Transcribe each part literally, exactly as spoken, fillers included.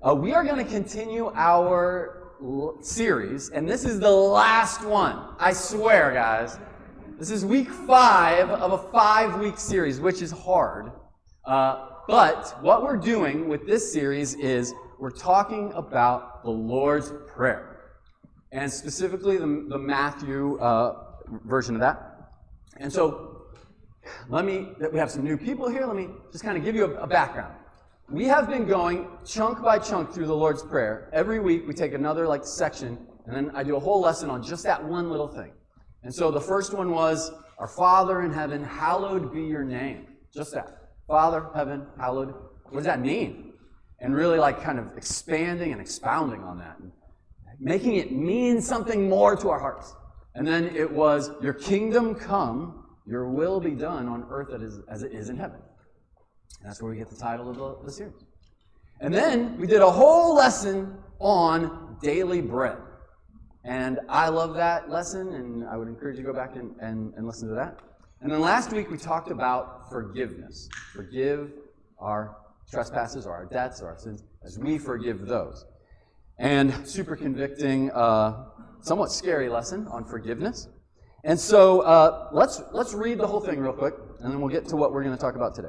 Uh, we are going to continue our l- series, and this is the last one. I swear, guys. This is week five of a five-week series, which is hard. Uh, but what we're doing with this series is we're talking about the Lord's Prayer, and specifically the, the Matthew uh, version of that. And so, let me, we have some new people here. Let me just kind of give you a, a background. We have been going chunk by chunk through the Lord's Prayer. Every week we take another like section, and then I do a whole lesson on just that one little thing. And so the first one was, Our Father in heaven, hallowed be your name. Just that. Father, heaven, hallowed. What does that mean? And really like kind of expanding and expounding on that, and making it mean something more to our hearts. And then it was, Your kingdom come, your will be done on earth as it is in heaven. And that's where we get the title of the, the series. And then we did a whole lesson on daily bread. And I love that lesson, and I would encourage you to go back and, and, and listen to that. And then last week we talked about forgiveness. Forgive our trespasses or our debts or our sins as we forgive those. And super convicting, uh, somewhat scary lesson on forgiveness. And so uh, let's, let's read the whole thing real quick, and then we'll get to what we're going to talk about today.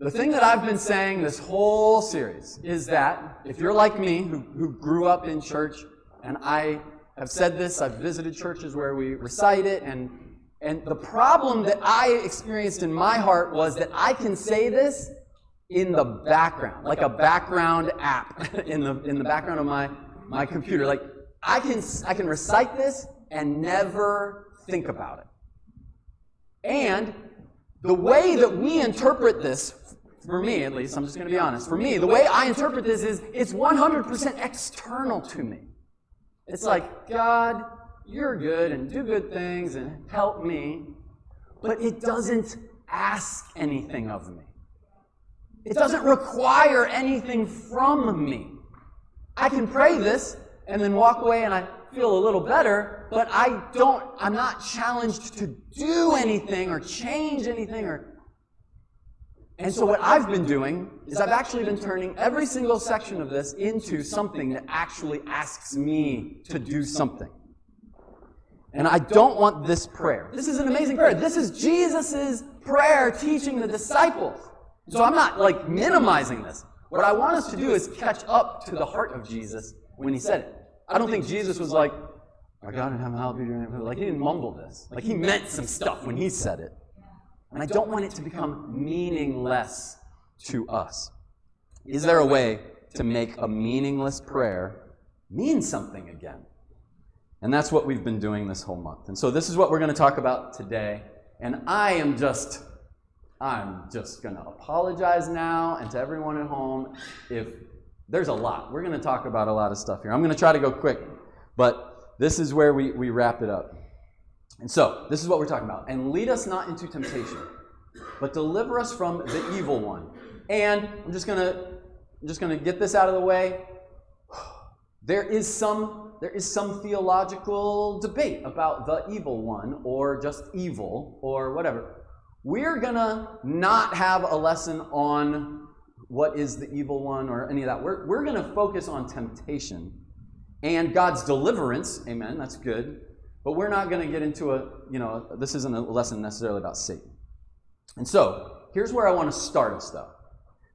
the thing that I've been saying this whole series is that if you're like me, who, who grew up in church, and I have said this, I've visited churches where we recite it, and and the problem that I experienced in my heart was that I can say this in the background, like a background app in the in the background of my my computer. Like I can I can recite this and never think about it. And the way that we interpret this, for me at least, I'm just going to be honest, for me, the way I interpret this is it's one hundred percent external to me. It's like, God, you're good and do good things and help me, but it doesn't ask anything of me. It doesn't require anything from me. I can pray this and then walk away and I feel a little better, but I don't, I'm not challenged to do anything or change anything or And so what I've been doing is I've actually been turning every single section of this into something that actually asks me to do something. And I don't want this prayer. This is an amazing prayer. This is Jesus' prayer teaching the disciples. So I'm not like minimizing this. What I want us to do is catch up to the heart of Jesus when he said it. I don't think Jesus was like, "Our God in heaven, hallowed be your name." Like he didn't mumble this. Like he meant some stuff when he said it. And I don't want it to become meaningless to us. Is there a way to make a meaningless prayer mean something again? And that's what we've been doing this whole month. And so this is what we're going to talk about today. And I am just, I'm just going to apologize now and to everyone at home if there's a lot. We're going to talk about a lot of stuff here. I'm going to try to go quick, but this is where we, we wrap it up. And so, this is what we're talking about. And lead us not into temptation, but deliver us from the evil one. And I'm just going to I'm just going to get this out of the way. There is some there is some theological debate about the evil one or just evil or whatever. We're going to not have a lesson on what is the evil one or any of that. We're we're going to focus on temptation and God's deliverance. Amen. That's good. But we're not going to get into a, you know, this isn't a lesson necessarily about Satan. And so, here's where I want to start us though.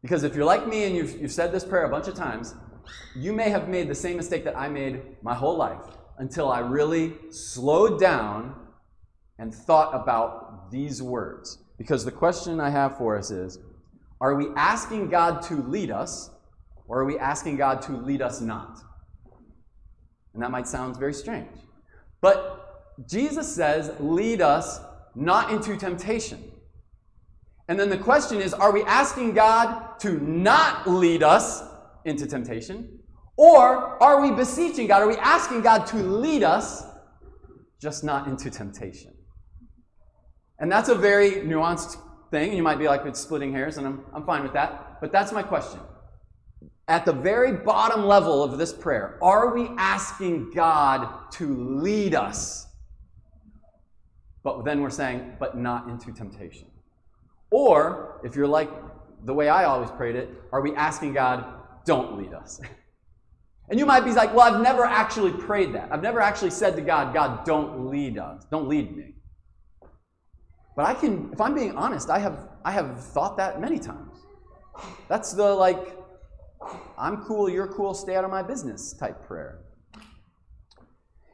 Because if you're like me and you've, you've said this prayer a bunch of times, you may have made the same mistake that I made my whole life until I really slowed down and thought about these words. Because the question I have for us is, are we asking God to lead us, or are we asking God to lead us not? And that might sound very strange. But Jesus says, lead us not into temptation. And then the question is, are we asking God to not lead us into temptation? Or are we beseeching God? Are we asking God to lead us just not into temptation. And that's a very nuanced thing. You might be like, it's splitting hairs, and I'm, I'm fine with that. But that's my question. At the very bottom level of this prayer, are we asking God to lead us? But then we're saying, but not into temptation. Or, if you're like the way I always prayed it, are we asking God, don't lead us? And you might be like, well, I've never actually prayed that. I've never actually said to God, God, don't lead us. Don't lead me. But I can, if I'm being honest, I have I have thought that many times. That's the, like, I'm cool, you're cool, stay out of my business type prayer.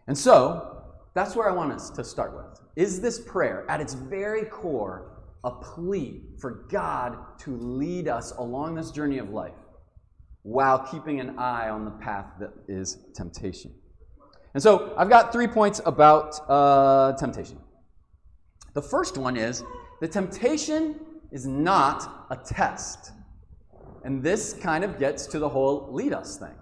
And so, that's where I want us to start with. Is this prayer, at its very core, a plea for God to lead us along this journey of life while keeping an eye on the path that is temptation? And so, I've got three points about uh, temptation. The first one is, the temptation is not a test. And this kind of gets to the whole lead us thing.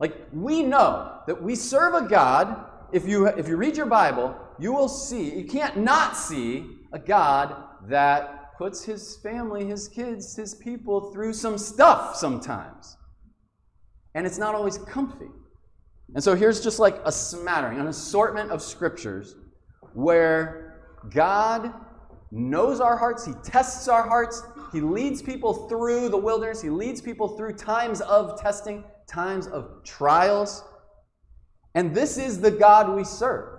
Like, we know that we serve a God, if you if you read your Bible, you will see, you can't not see a God that puts his family, his kids, his people through some stuff sometimes. And it's not always comfy. And so here's just like a smattering, an assortment of scriptures where God knows our hearts, he tests our hearts, he leads people through the wilderness, he leads people through times of testing, times of trials, and this is the God we serve.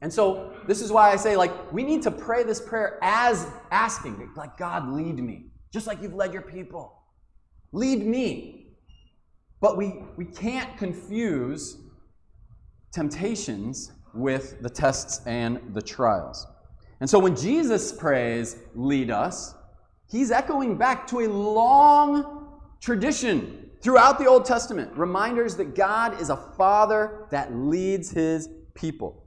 And so this is why I say, like, we need to pray this prayer as asking, like, God, lead me, just like you've led your people. Lead me. But we, we can't confuse temptations with the tests and the trials. And so when Jesus prays, lead us, he's echoing back to a long tradition throughout the Old Testament, reminders that God is a father that leads his people.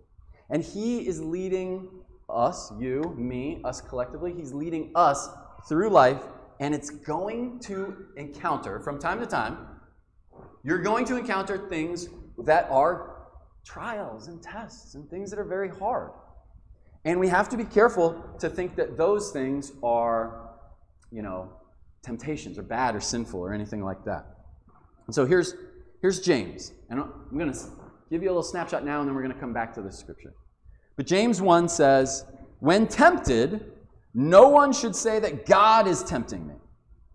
And he is leading us, you, me, us collectively, he's leading us through life, and it's going to encounter, from time to time, you're going to encounter things that are trials and tests and things that are very hard. And we have to be careful to think that those things are, you know, temptations or bad or sinful or anything like that. And so here's here's James. And I'm going to give you a little snapshot now, and then we're going to come back to this scripture. But James one says, when tempted, no one should say that God is tempting me.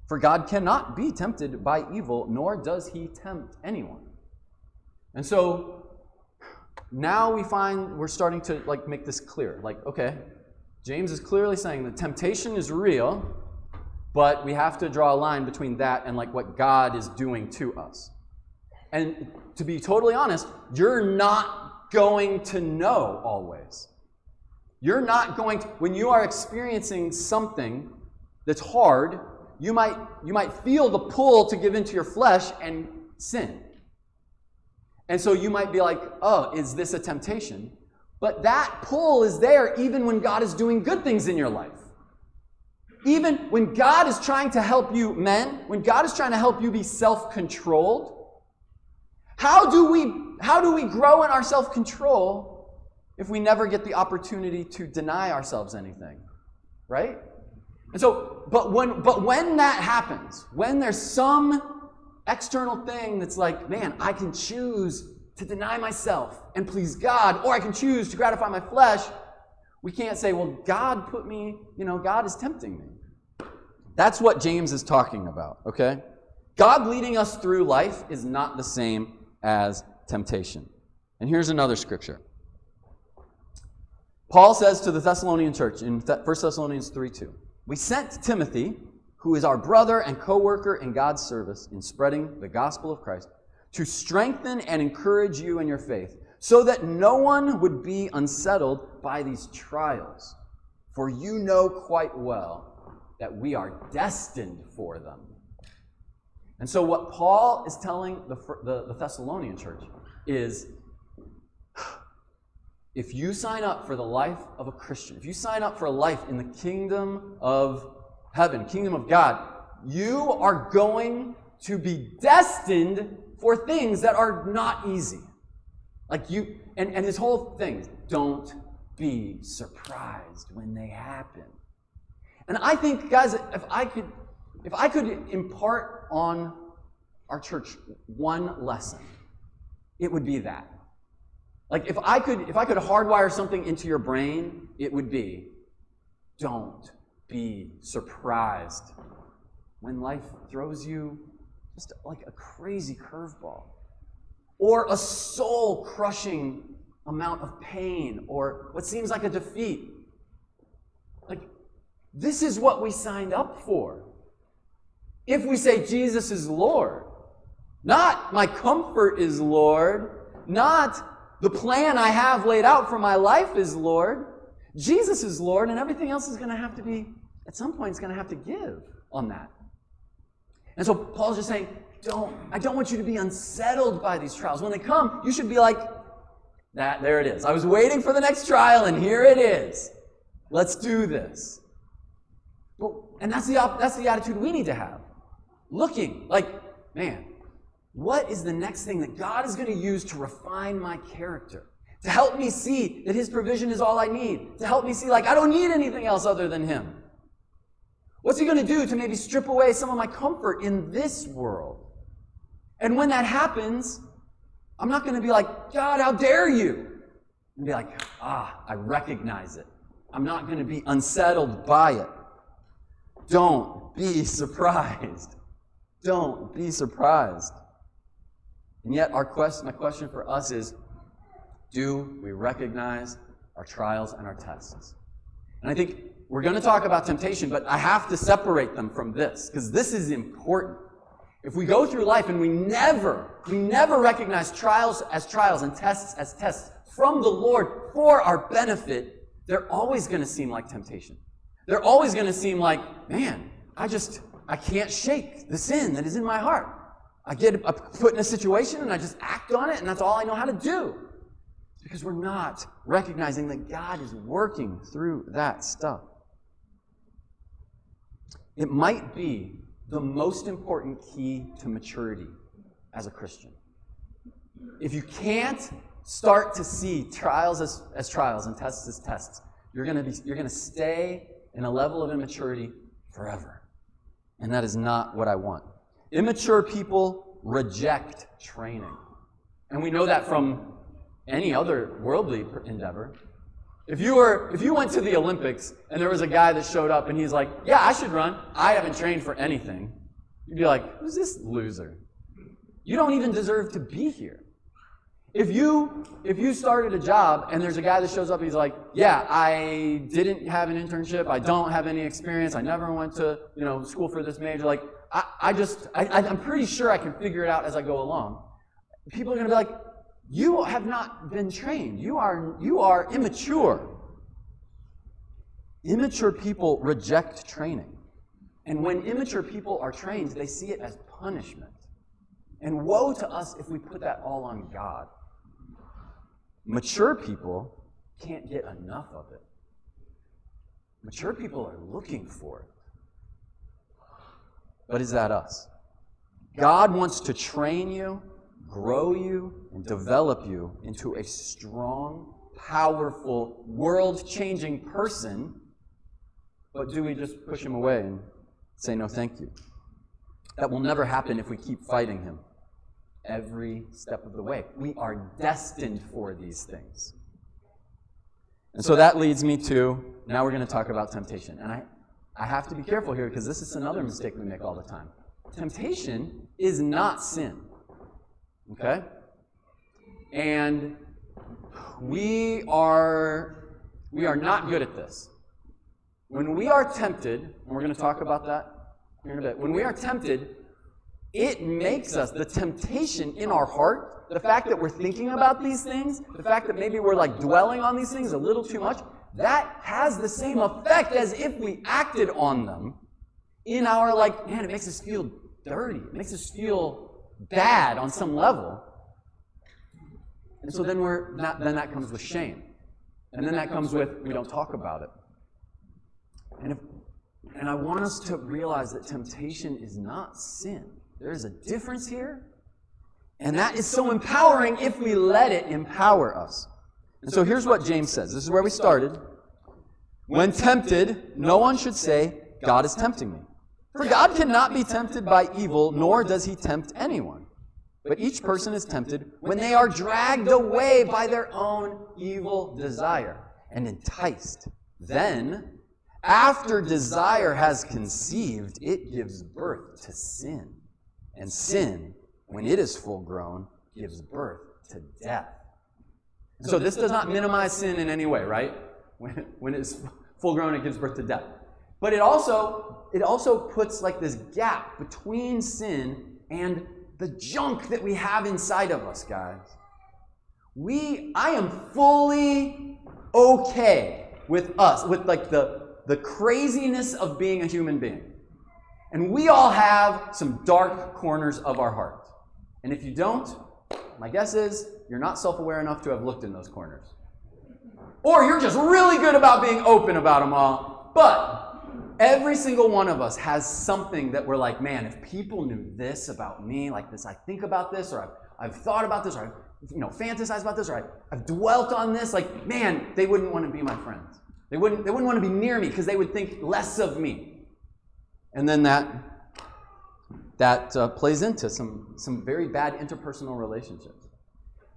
For God cannot be tempted by evil, nor does he tempt anyone. And so now we find we're starting to like make this clear. Like, okay, James is clearly saying that temptation is real, but we have to draw a line between that and like what God is doing to us. And to be totally honest, you're not going to know always. You're not going to, when you are experiencing something that's hard, you might you might feel the pull to give into your flesh and sin. And so you might be like, oh, is this a temptation? But that pull is there even when God is doing good things in your life. Even when God is trying to help you, men, when God is trying to help you be self-controlled, how do we, how do we grow in our self-control if we never get the opportunity to deny ourselves anything? Right? And so, but when, but when that happens, when there's some external thing that's like, man, I can choose to deny myself and please God, or I can choose to gratify my flesh, we can't say, well, God put me, you know, God is tempting me. That's what James is talking about, okay? God leading us through life is not the same as temptation. And here's another scripture. Paul says to the Thessalonian church in First Thessalonians three two, we sent Timothy, who is our brother and co-worker in God's service in spreading the gospel of Christ, to strengthen and encourage you in your faith, so that no one would be unsettled by these trials. For you know quite well that we are destined for them. And so what Paul is telling the, the, the Thessalonian church is, if you sign up for the life of a Christian, if you sign up for a life in the kingdom of heaven, kingdom of God, you are going to be destined for things that are not easy. Like you, and, and this whole thing, don't be surprised when they happen. And I think, guys, if I could, if I could impart on our church one lesson, it would be that. Like if I could, if I could hardwire something into your brain, it would be, don't be surprised when life throws you just like a crazy curveball, or a soul-crushing amount of pain, or what seems like a defeat. Like, this is what we signed up for. If we say Jesus is Lord, not my comfort is Lord, not the plan I have laid out for my life is Lord. Jesus is Lord, and everything else is going to have to be, at some point, it's going to have to give on that. And so Paul's just saying, don't, I don't want you to be unsettled by these trials. When they come, you should be like, that, there it is. I was waiting for the next trial, and here it is. Let's do this. Well, and that's the, that's the attitude we need to have. Looking like, man, what is the next thing that God is going to use to refine my character? To help me see that his provision is all I need. To help me see, like, I don't need anything else other than him. What's he going to do to maybe strip away some of my comfort in this world? And when that happens, I'm not going to be like, God, how dare you? And be like, ah, I recognize it. I'm not going to be unsettled by it. Don't be surprised. Don't be surprised. And yet our question, my question for us is, do we recognize our trials and our tests? And I think we're going to talk about temptation, but I have to separate them from this, because this is important. If we go through life and we never, we never recognize trials as trials and tests as tests from the Lord for our benefit, they're always going to seem like temptation. They're always going to seem like, man, I just, I can't shake the sin that is in my heart. I get put in a situation and I just act on it, and that's all I know how to do. Because we're not recognizing that God is working through that stuff. It might be the most important key to maturity as a Christian. If you can't start to see trials as, as trials and tests as tests, you're going to be you're going to stay in a level of immaturity forever. And that is not what I want. Immature people reject training. And we know that from any other worldly endeavor. If you were, if you went to the Olympics and there was a guy that showed up and he's like, yeah, I should run. I haven't trained for anything. You'd be like, who's this loser? You don't even deserve to be here. If you, if you started a job and there's a guy that shows up and he's like, yeah, I didn't have an internship. I don't have any experience. I never went to, you know, school for this major. Like, I, I just, I, I'm pretty sure I can figure it out as I go along. People are going to be like, you have not been trained. You are, you are immature. Immature people reject training. And when immature people are trained, they see it as punishment. And woe to us if we put that all on God. Mature people can't get enough of it. Mature people are looking for it. But is that us? God wants to train you, grow you, and develop you into a strong, powerful, world-changing person, but do we just push him away and say no thank you? That will never happen if we keep fighting him every step of the way. We are destined for these things. And so that leads me to, now we're going to talk about temptation. And I, I have to be careful here, because this is another mistake we make all the time. Temptation is not sin. Okay? And we are we are not good at this. When we are tempted, and we're going to talk about that here in a bit, when we are tempted, it makes us, the temptation in our heart, the fact that we're thinking about these things, the fact that maybe we're like dwelling on these things a little too much, that has the same effect as if we acted on them in our, like, man, it makes us feel dirty. It makes us feel bad on some level. And so then we're not, then that comes with shame. And then that comes with, we don't talk about it. And if, and I want us to realize that temptation is not sin. There is a difference here. And that is so empowering if we let it empower us. And so here's what James says. This is where we started. When tempted, no one should say, God is tempting me. For God cannot be tempted by evil, nor does he tempt anyone. But each person is tempted when they are dragged away by their own evil desire and enticed. Then, after desire has conceived, it gives birth to sin. And sin, when it is full grown, gives birth to death. And so this does not minimize sin in any way, right? When, when it's full grown, it gives birth to death. But it also, it also puts like this gap between sin and the junk that we have inside of us, guys. We, I am fully okay with us, with like the, the craziness of being a human being. And we all have some dark corners of our heart. And if you don't, my guess is you're not self-aware enough to have looked in those corners. Or you're just really good about being open about them all. But every single one of us has something that we're like, man, if people knew this about me, like this, I think about this, or I've, I've thought about this, or I've, you know, fantasized about this, or I've, I've dwelt on this, like, man, they wouldn't want to be my friends. They wouldn't, they wouldn't want to be near me because they would think less of me. And then that that uh, plays into some, some very bad interpersonal relationships.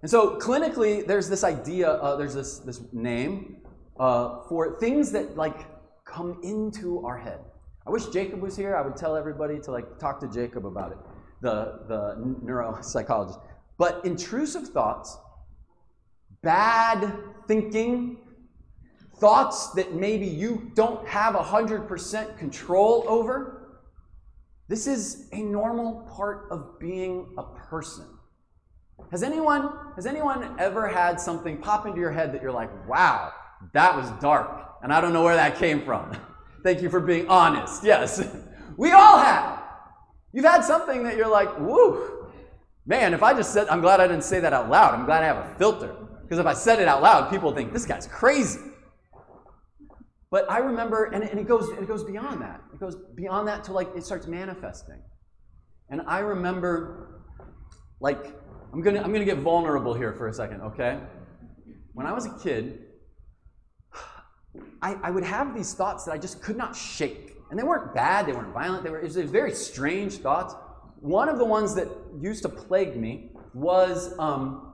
And so clinically, there's this idea, uh, there's this, this name uh, for things that like come into our head. I wish Jacob was here. I would tell everybody to like talk to Jacob about it, the, the neuropsychologist. But intrusive thoughts, bad thinking, thoughts that maybe you don't have one hundred percent control over. This is a normal part of being a person. Has anyone, has anyone ever had something pop into your head that you're like, wow, that was dark, and I don't know where that came from? Thank you for being honest. Yes, we all have. You've had something that you're like, woo, man, if I just said, I'm glad I didn't say that out loud. I'm glad I have a filter. Because if I said it out loud, people think, this guy's crazy. But I remember, and it goes, it goes beyond that. It goes beyond that to like, it starts manifesting. And I remember, like, I'm gonna, I'm gonna get vulnerable here for a second, okay? When I was a kid, I, I would have these thoughts that I just could not shake. And they weren't bad, they weren't violent, they were, it was, it was very strange thoughts. One of the ones that used to plague me was, um,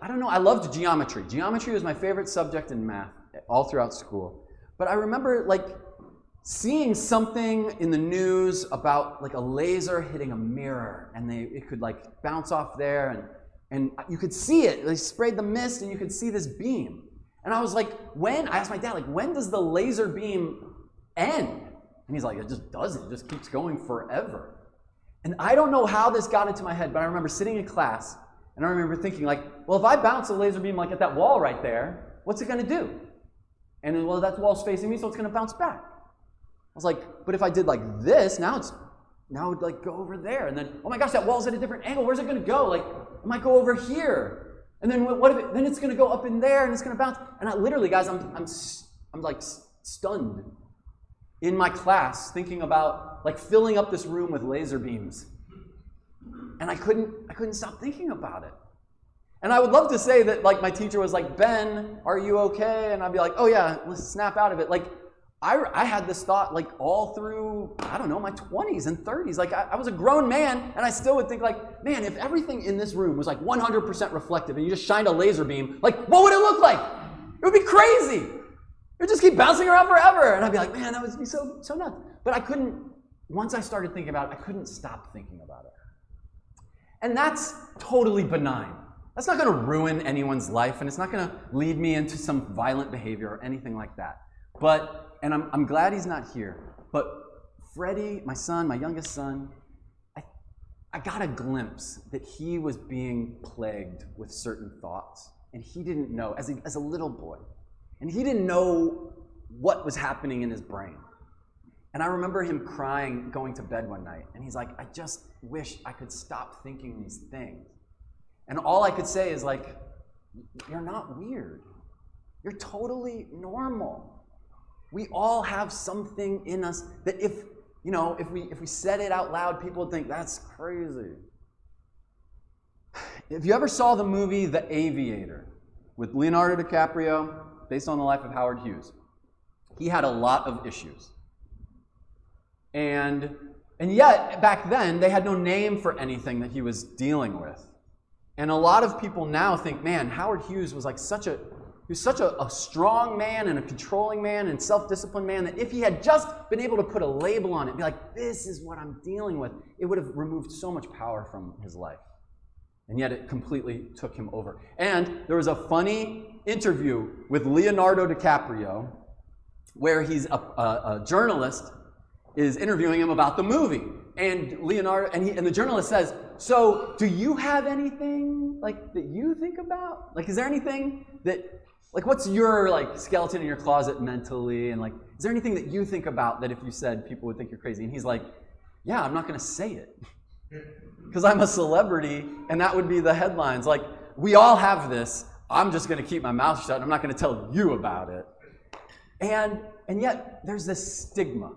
I don't know, I loved geometry. Geometry was my favorite subject in math all throughout school. But I remember like seeing something in the news about like a laser hitting a mirror, and they it could like bounce off there, and and you could see it. They sprayed the mist, and you could see this beam. And I was like, when? I asked my dad, like, when does the laser beam end? And he's like, it just doesn't. It just keeps going forever. And I don't know how this got into my head, but I remember sitting in class, and I remember thinking like, well, if I bounce a laser beam like at that wall right there, what's it gonna do? And then, well, that wall's facing me, so it's going to bounce back. I was like, but if I did like this, now it's now it would like go over there. And then, oh my gosh, that wall's at a different angle. Where's it going to go? Like, it might go over here. And then what if it, then it's going to go up in there, and it's going to bounce. And I literally, guys, I'm I'm I'm like stunned in my class thinking about like filling up this room with laser beams. And I couldn't I couldn't stop thinking about it. And I would love to say that like my teacher was like, Ben, are you okay? And I'd be like, oh yeah, let's snap out of it. Like I, I had this thought like all through, I don't know, my twenties and thirties. Like I, I was a grown man, and I still would think like, man, if everything in this room was like one hundred percent reflective and you just shined a laser beam, like what would it look like? It would be crazy. It would just keep bouncing around forever. And I'd be like, man, that would be so, so nuts. But I couldn't, once I started thinking about it, I couldn't stop thinking about it. And that's totally benign. That's not going to ruin anyone's life, and it's not going to lead me into some violent behavior or anything like that. But, and I'm, I'm glad he's not here, but Freddie, my son, my youngest son, I, I got a glimpse that he was being plagued with certain thoughts, and he didn't know, as a, as a little boy, and he didn't know what was happening in his brain. And I remember him crying, going to bed one night, and he's like, I just wish I could stop thinking these things. And all I could say is like, you're not weird. You're totally normal. We all have something in us that if, you know, if we if we said it out loud, people would think that's crazy. If you ever saw the movie The Aviator with Leonardo DiCaprio, based on the life of Howard Hughes, he had a lot of issues. And, and yet, back then, they had no name for anything that he was dealing with. And a lot of people now think, man, Howard Hughes was like such a, he was such a, a strong man and a controlling man and self-disciplined man that if he had just been able to put a label on it, be like, this is what I'm dealing with, it would have removed so much power from his life. And yet it completely took him over. And there was a funny interview with Leonardo DiCaprio where he's a, a, a journalist is interviewing him about the movie. And Leonardo and, he, and the journalist says, so do you have anything like that you think about? Like, is there anything that, like, what's your like skeleton in your closet mentally? And like, is there anything that you think about that if you said people would think you're crazy? And he's like, yeah, I'm not going to say it because I'm a celebrity and that would be the headlines. Like, we all have this. I'm just going to keep my mouth shut. I'm not going to tell you about it. And, and yet there's this stigma.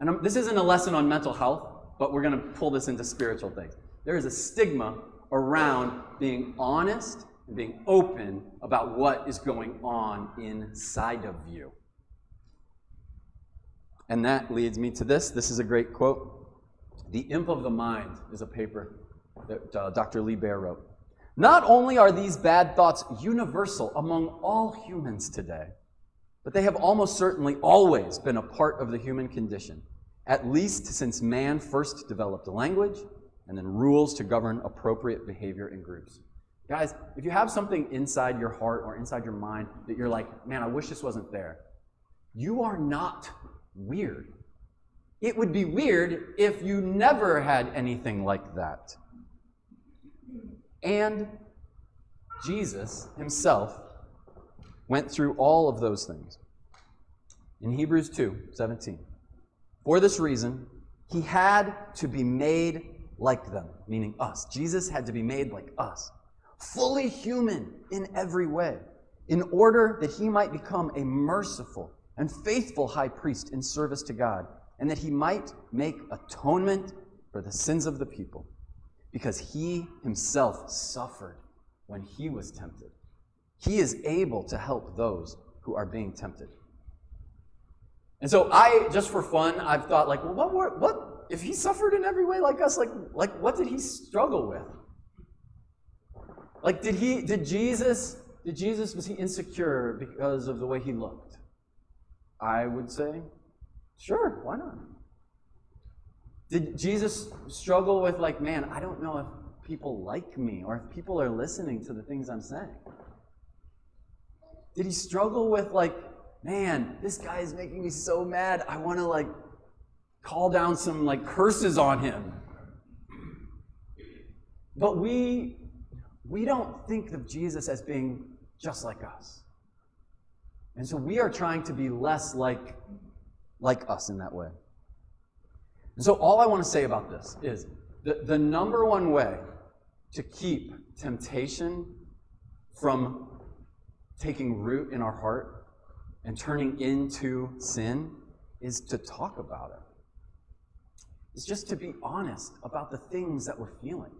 And I'm, this isn't a lesson on mental health, but we're going to pull this into spiritual things. There is a stigma around being honest and being open about what is going on inside of you. And that leads me to this. This is a great quote. The Imp of the Mind is a paper that uh, Doctor Lee Baer wrote. Not only are these bad thoughts universal among all humans today, but they have almost certainly always been a part of the human condition, at least since man first developed language and then rules to govern appropriate behavior in groups. Guys, if you have something inside your heart or inside your mind that you're like, man, I wish this wasn't there, you are not weird. It would be weird if you never had anything like that. And Jesus himself went through all of those things. In Hebrews two seventeen, for this reason, he had to be made like them, meaning us. Jesus had to be made like us, fully human in every way, in order that he might become a merciful and faithful high priest in service to God, and that he might make atonement for the sins of the people, because he himself suffered when he was tempted. He is able to help those who are being tempted. And so I, just for fun, I've thought like, well, what, were, what if he suffered in every way like us? Like, like, what did he struggle with? Like, did he? Did Jesus? Did Jesus? Was he insecure because of the way he looked? I would say, sure, why not? Did Jesus struggle with like, man, I don't know if people like me or if people are listening to the things I'm saying? Did he struggle with like, man, this guy is making me so mad, I want to like call down some like curses on him? But we we don't think of Jesus as being just like us. And so we are trying to be less like, like us in that way. And so all I want to say about this is the, the number one way to keep temptation from taking root in our heart and turning into sin is to talk about it. It's just to be honest about the things that we're feeling.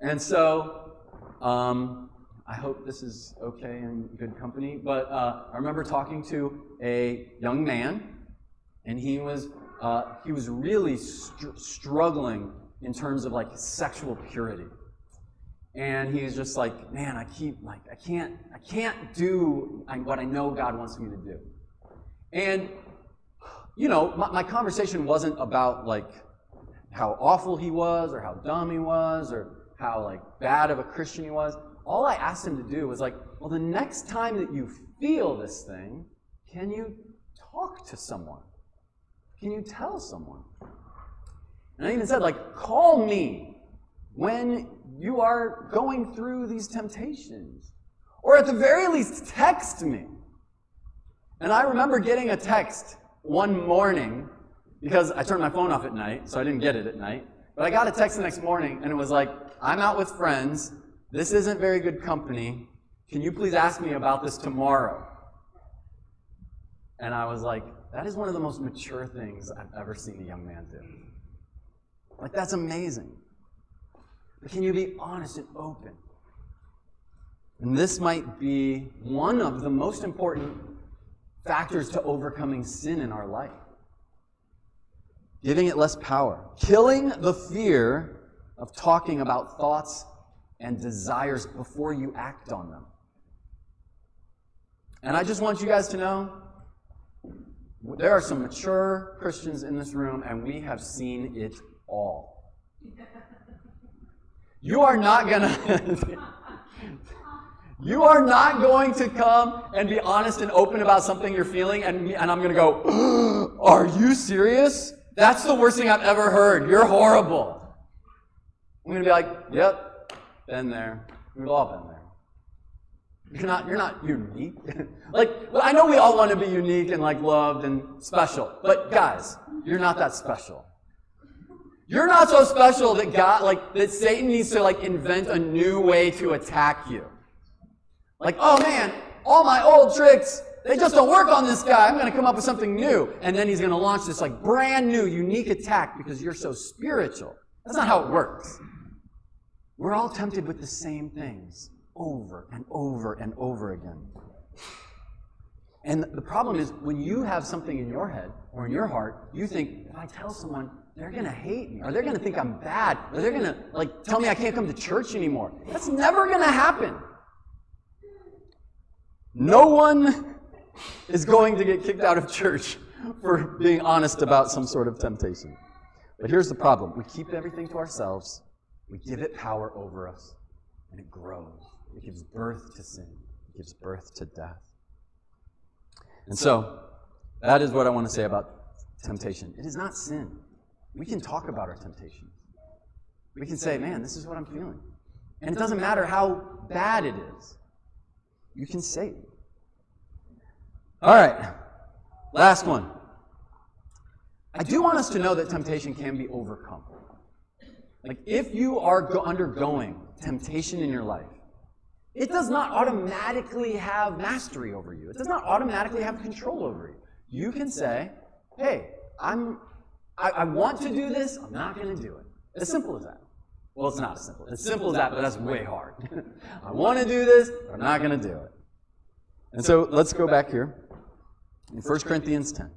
And so, um, I hope this is okay and good company, but uh, I remember talking to a young man, and he was uh, he was really str- struggling in terms of like sexual purity. And he was just like, man, I keep like I can't I can't do what I know God wants me to do. And you know, my, my conversation wasn't about like how awful he was or how dumb he was or how like bad of a Christian he was. All I asked him to do was like, well, the next time that you feel this thing, can you talk to someone? Can you tell someone? And I even said, like, call me when you are going through these temptations. Or at the very least, text me. And I remember getting a text one morning, because I turned my phone off at night, so I didn't get it at night. But I got a text the next morning, and it was like, I'm out with friends. This isn't very good company. Can you please ask me about this tomorrow? And I was like, that is one of the most mature things I've ever seen a young man do. Like, that's amazing. But can you be honest and open? And this might be one of the most important factors to overcoming sin in our life. Giving it less power. Killing the fear of talking about thoughts and desires before you act on them. And I just want you guys to know, there are some mature Christians in this room, and we have seen it all. You are not gonna... You are not going to come and be honest and open about something you're feeling, and, and I'm going to go, oh, are you serious? That's the worst thing I've ever heard. You're horrible. I'm going to be like, yep, been there. We've all been there. You're not, you're not unique. Like, I know we all want to be unique and like loved and special, but guys, you're not that special. You're not so special that God, like, that Satan needs to like invent a new way to attack you. Like, oh man, all my old tricks, they just don't work on this guy. I'm going to come up with something new. And then he's going to launch this like brand new, unique attack because you're so spiritual. That's not how it works. We're all tempted with the same things over and over and over again. And the problem is when you have something in your head or in your heart, you think, if I tell someone, they're going to hate me, or they're going to think I'm bad, or they're going to like tell me I can't come to church anymore. That's never going to happen. No one is going to get kicked out of church for being honest about some sort of temptation. But here's the problem. We keep everything to ourselves. We give it power over us, and it grows. It gives birth to sin. It gives birth to death. And so, that is what I want to say about temptation. It is not sin. We can talk about our temptations. We can say, man, this is what I'm feeling. And it doesn't matter how bad it is. You can say it. All right, last one. I do want us to know that temptation can be overcome. Like if you are go- undergoing temptation in your life, it does not automatically have mastery over you. It does not automatically have control over you. You can say, hey, I'm, I, I want to do this, I'm not going to do it. As simple as that. Well, it's not as simple. It's simple as that, but that's way hard. I want to do this, but I'm not going to do it. And so let's go back here in First Corinthians ten.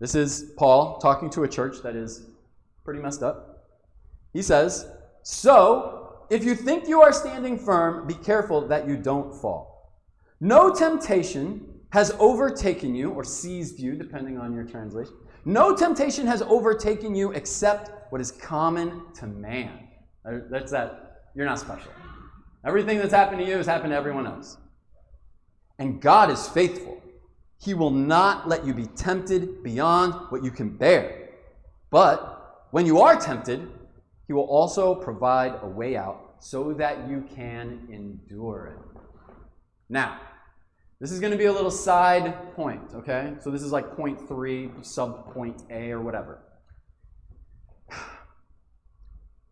This is Paul talking to a church that is pretty messed up. He says, so if you think you are standing firm, be careful that you don't fall. No temptation has overtaken you, or seized you, depending on your translation. No temptation has overtaken you except what is common to man. That's that. You're not special. Everything that's happened to you has happened to everyone else. And God is faithful. He will not let you be tempted beyond what you can bear. But when you are tempted, He will also provide a way out so that you can endure it. Now, this is going to be a little side point, okay? So this is like point three, sub point A or whatever.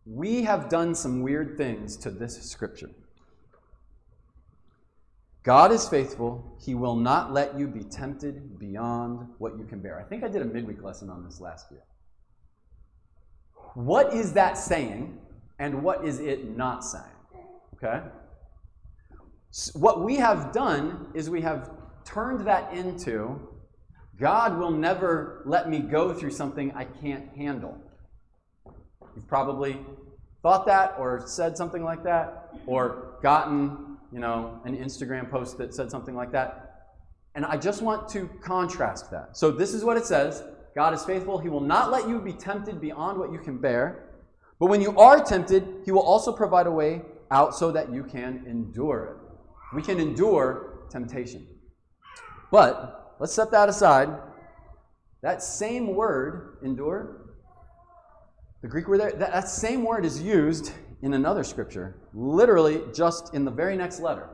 We have done some weird things to this scripture. God is faithful. He will not let you be tempted beyond what you can bear. I think I did a midweek lesson on this last year. What is that saying, and what is it not saying? Okay? So what we have done is we have turned that into, God will never let me go through something I can't handle. You've probably thought that or said something like that or gotten, you know, an Instagram post that said something like that. And I just want to contrast that. So this is what it says. God is faithful. He will not let you be tempted beyond what you can bear. But when you are tempted, He will also provide a way out so that you can endure it. We can endure temptation. But let's set that aside. That same word, endure, the Greek word there, that same word is used in another scripture, literally just in the very next letter.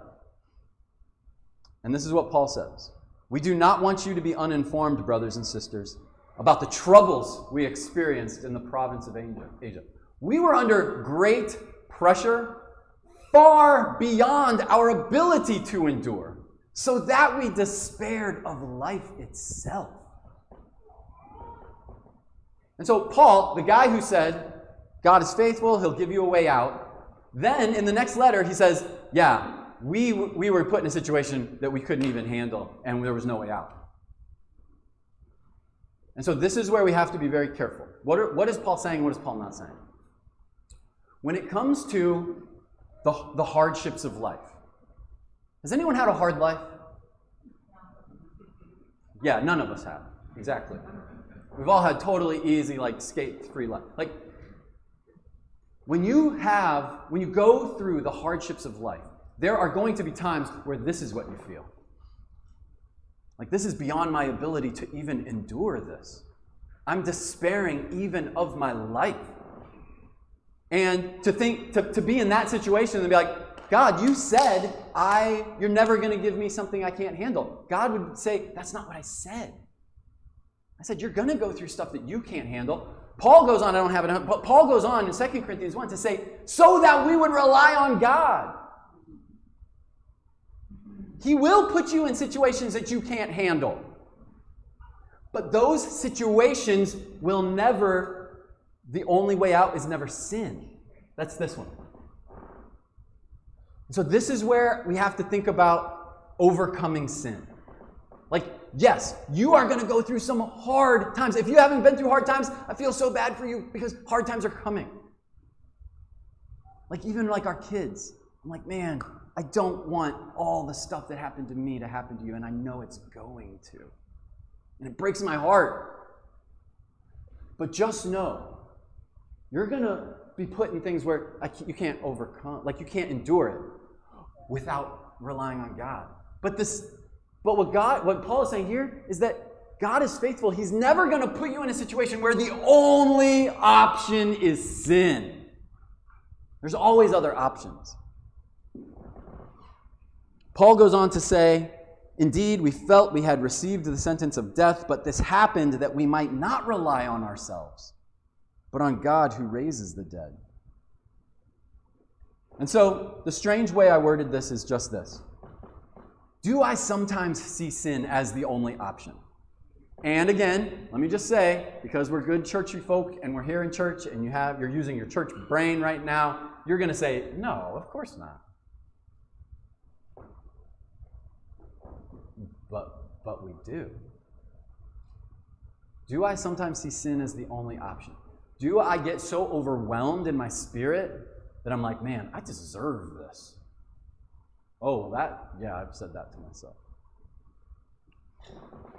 And this is what Paul says. We do not want you to be uninformed, brothers and sisters, about the troubles we experienced in the province of Asia. We were under great pressure, far beyond our ability to endure, so that we despaired of life itself. And so Paul, the guy who said, God is faithful, He'll give you a way out, Then in the next letter, he says, yeah, we, we were put in a situation that we couldn't even handle, and there was no way out. And so this is where we have to be very careful. What, are, what is Paul saying? What is Paul not saying? When it comes to the, the hardships of life, has anyone had a hard life? Yeah, none of us have. Exactly. We've all had totally easy, like, skate-free life. Like, when you have, when you go through the hardships of life, there are going to be times where this is what you feel. Like, this is beyond my ability to even endure this. I'm despairing even of my life. And to think, to, to be in that situation and be like, God, you said I, you're never going to give me something I can't handle. God would say, that's not what I said. I said, you're going to go through stuff that you can't handle. Paul goes on, I don't have it, but Paul goes on in Second Corinthians one to say, so that we would rely on God. He will put you in situations that you can't handle. But those situations will never, the only way out is never sin. That's this one. So this is where we have to think about overcoming sin. Like, yes, you are going to go through some hard times. If you haven't been through hard times, I feel so bad for you because hard times are coming. Like, even like our kids. I'm like, man, I don't want all the stuff that happened to me to happen to you, and I know it's going to. And it breaks my heart. But just know, you're going to be put in things where I, you can't overcome, like you can't endure it without relying on God. But this... But what God, what Paul is saying here is that God is faithful. He's never going to put you in a situation where the only option is sin. There's always other options. Paul goes on to say, indeed, we felt we had received the sentence of death, but this happened that we might not rely on ourselves, but on God who raises the dead. And so the strange way I worded this is just this. Do I sometimes see sin as the only option? And again, let me just say, because we're good churchy folk and we're here in church and you have, you're using your church brain right now, you're going to say, no, of course not. But, but we do. Do I sometimes see sin as the only option? Do I get so overwhelmed in my spirit that I'm like, man, I deserve this? Oh, that, yeah, I've said that to myself.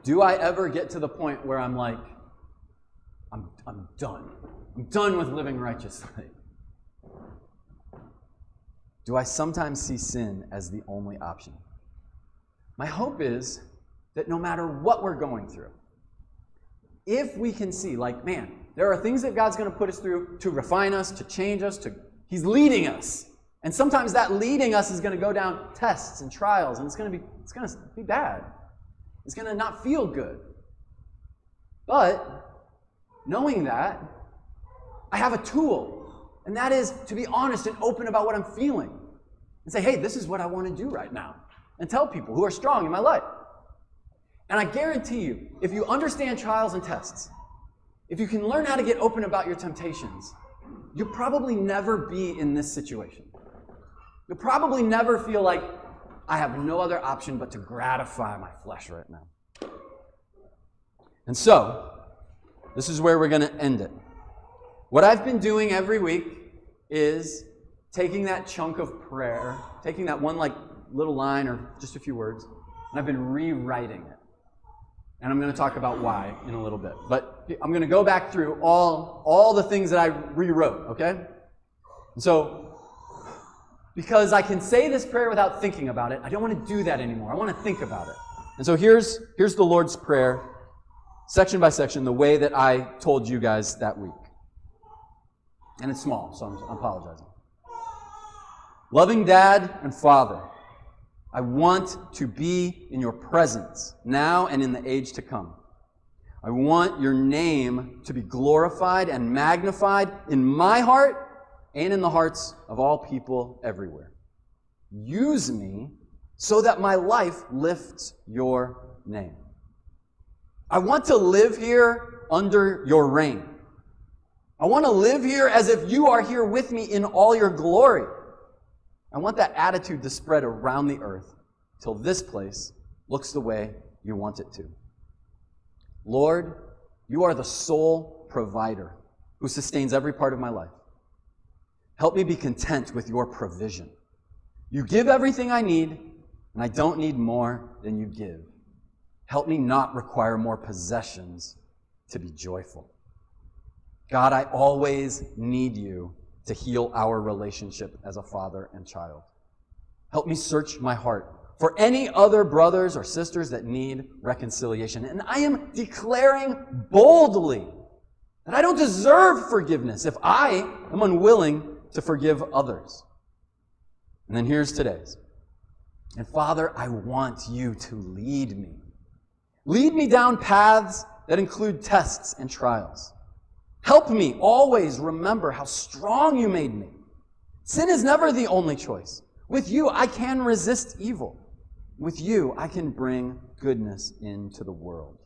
Do I ever get to the point where I'm like, I'm, I'm done. I'm done with living righteously. Do I sometimes see sin as the only option? My hope is that no matter what we're going through, if we can see, like, man, there are things that God's going to put us through to refine us, to change us, to He's leading us. And sometimes that leading us is going to go down tests and trials, and it's going to be it's going to be bad. It's going to not feel good. But knowing that, I have a tool, and that is to be honest and open about what I'm feeling, and say, "Hey, this is what I want to do right now," and tell people who are strong in my life. And I guarantee you, if you understand trials and tests, if you can learn how to get open about your temptations, you'll probably never be in this situation. You'll probably never feel like, I have no other option but to gratify my flesh right now. And so, this is where we're going to end it. What I've been doing every week is taking that chunk of prayer, taking that one like little line or just a few words, and I've been rewriting it. And I'm going to talk about why in a little bit. But I'm going to go back through all, all the things that I rewrote, okay? And so, because I can say this prayer without thinking about it, I don't want to do that anymore. I want to think about it. And so here's, here's the Lord's Prayer, section by section, the way that I told you guys that week. And it's small, so I'm, I'm apologizing. Loving Dad and Father, I want to be in your presence now and in the age to come. I want your name to be glorified and magnified in my heart and in the hearts of all people everywhere. Use me so that my life lifts your name. I want to live here under your reign. I want to live here as if you are here with me in all your glory. I want that attitude to spread around the earth till this place looks the way you want it to. Lord, you are the sole provider who sustains every part of my life. Help me be content with your provision. You give everything I need, and I don't need more than you give. Help me not require more possessions to be joyful. God, I always need you to heal our relationship as a father and child. Help me search my heart for any other brothers or sisters that need reconciliation. And I am declaring boldly that I don't deserve forgiveness if I am unwilling to forgive others. And then here's today's. And Father, I want you to lead me. Lead me down paths that include tests and trials. Help me always remember how strong you made me. Sin is never the only choice. With you, I can resist evil. With you, I can bring goodness into the world.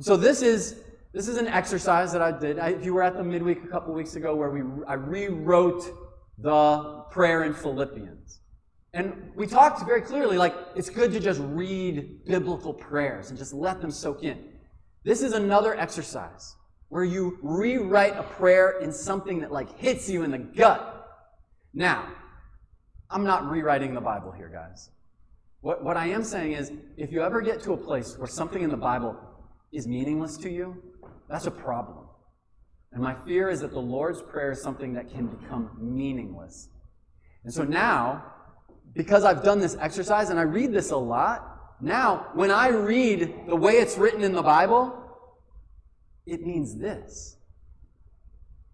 So this is this is an exercise that I did. I, if you were at the midweek a couple weeks ago, where we I rewrote the prayer in Philippians. And we talked very clearly, like, it's good to just read biblical prayers and just let them soak in. This is another exercise where you rewrite a prayer in something that, like, hits you in the gut. Now, I'm not rewriting the Bible here, guys. What, what I am saying is, if you ever get to a place where something in the Bible is meaningless to you, that's a problem. And my fear is that the Lord's Prayer is something that can become meaningless. And so now, because I've done this exercise and I read this a lot, now when I read the way it's written in the Bible, it means this,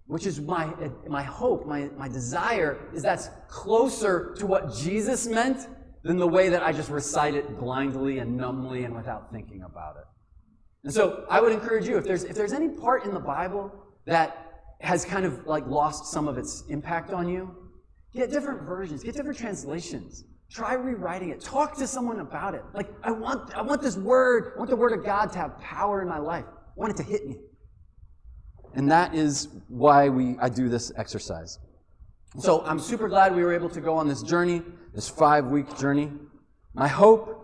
which is my my hope, my, my desire, is that's closer to what Jesus meant than the way that I just recite it blindly and numbly and without thinking about it. And so I would encourage you, if there's if there's any part in the Bible that has kind of like lost some of its impact on you, get different versions, get different translations. Try rewriting it. Talk to someone about it. Like, I want I want this word, I want the word of God to have power in my life. I want it to hit me. And that is why we I do this exercise. So I'm super glad we were able to go on this journey, this five-week journey. My hope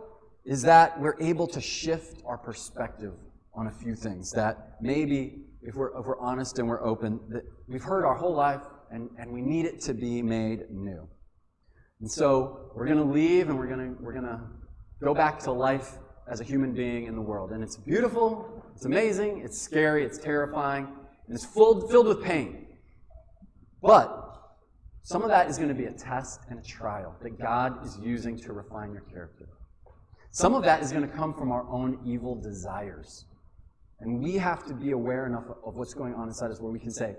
is that we're able to shift our perspective on a few things that maybe, if we're if we're honest and we're open, that we've heard our whole life and, and we need it to be made new. And so we're gonna leave and we're gonna we're gonna go back to life as a human being in the world. And it's beautiful. It's amazing, it's scary, it's terrifying, and it's full, filled with pain. But some of that is going to be a test and a trial that God is using to refine your character. Some of that is going to come from our own evil desires. And we have to be aware enough of what's going on inside us where we can say,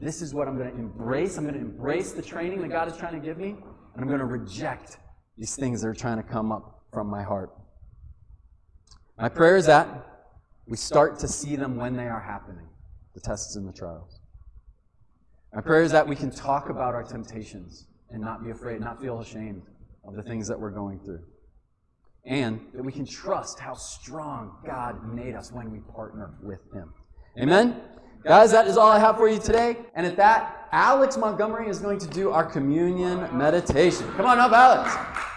this is what I'm going to embrace. I'm going to embrace the training that God is trying to give me, and I'm going to reject these things that are trying to come up from my heart. My prayer is that we start to see them when they are happening, the tests and the trials. My prayer is that we can talk about our temptations and not be afraid, not feel ashamed of the things that we're going through. And that we can trust how strong God made us when we partner with Him. Amen? Guys, that is all I have for you today. And at that, Alex Montgomery is going to do our communion meditation. Come on up, Alex.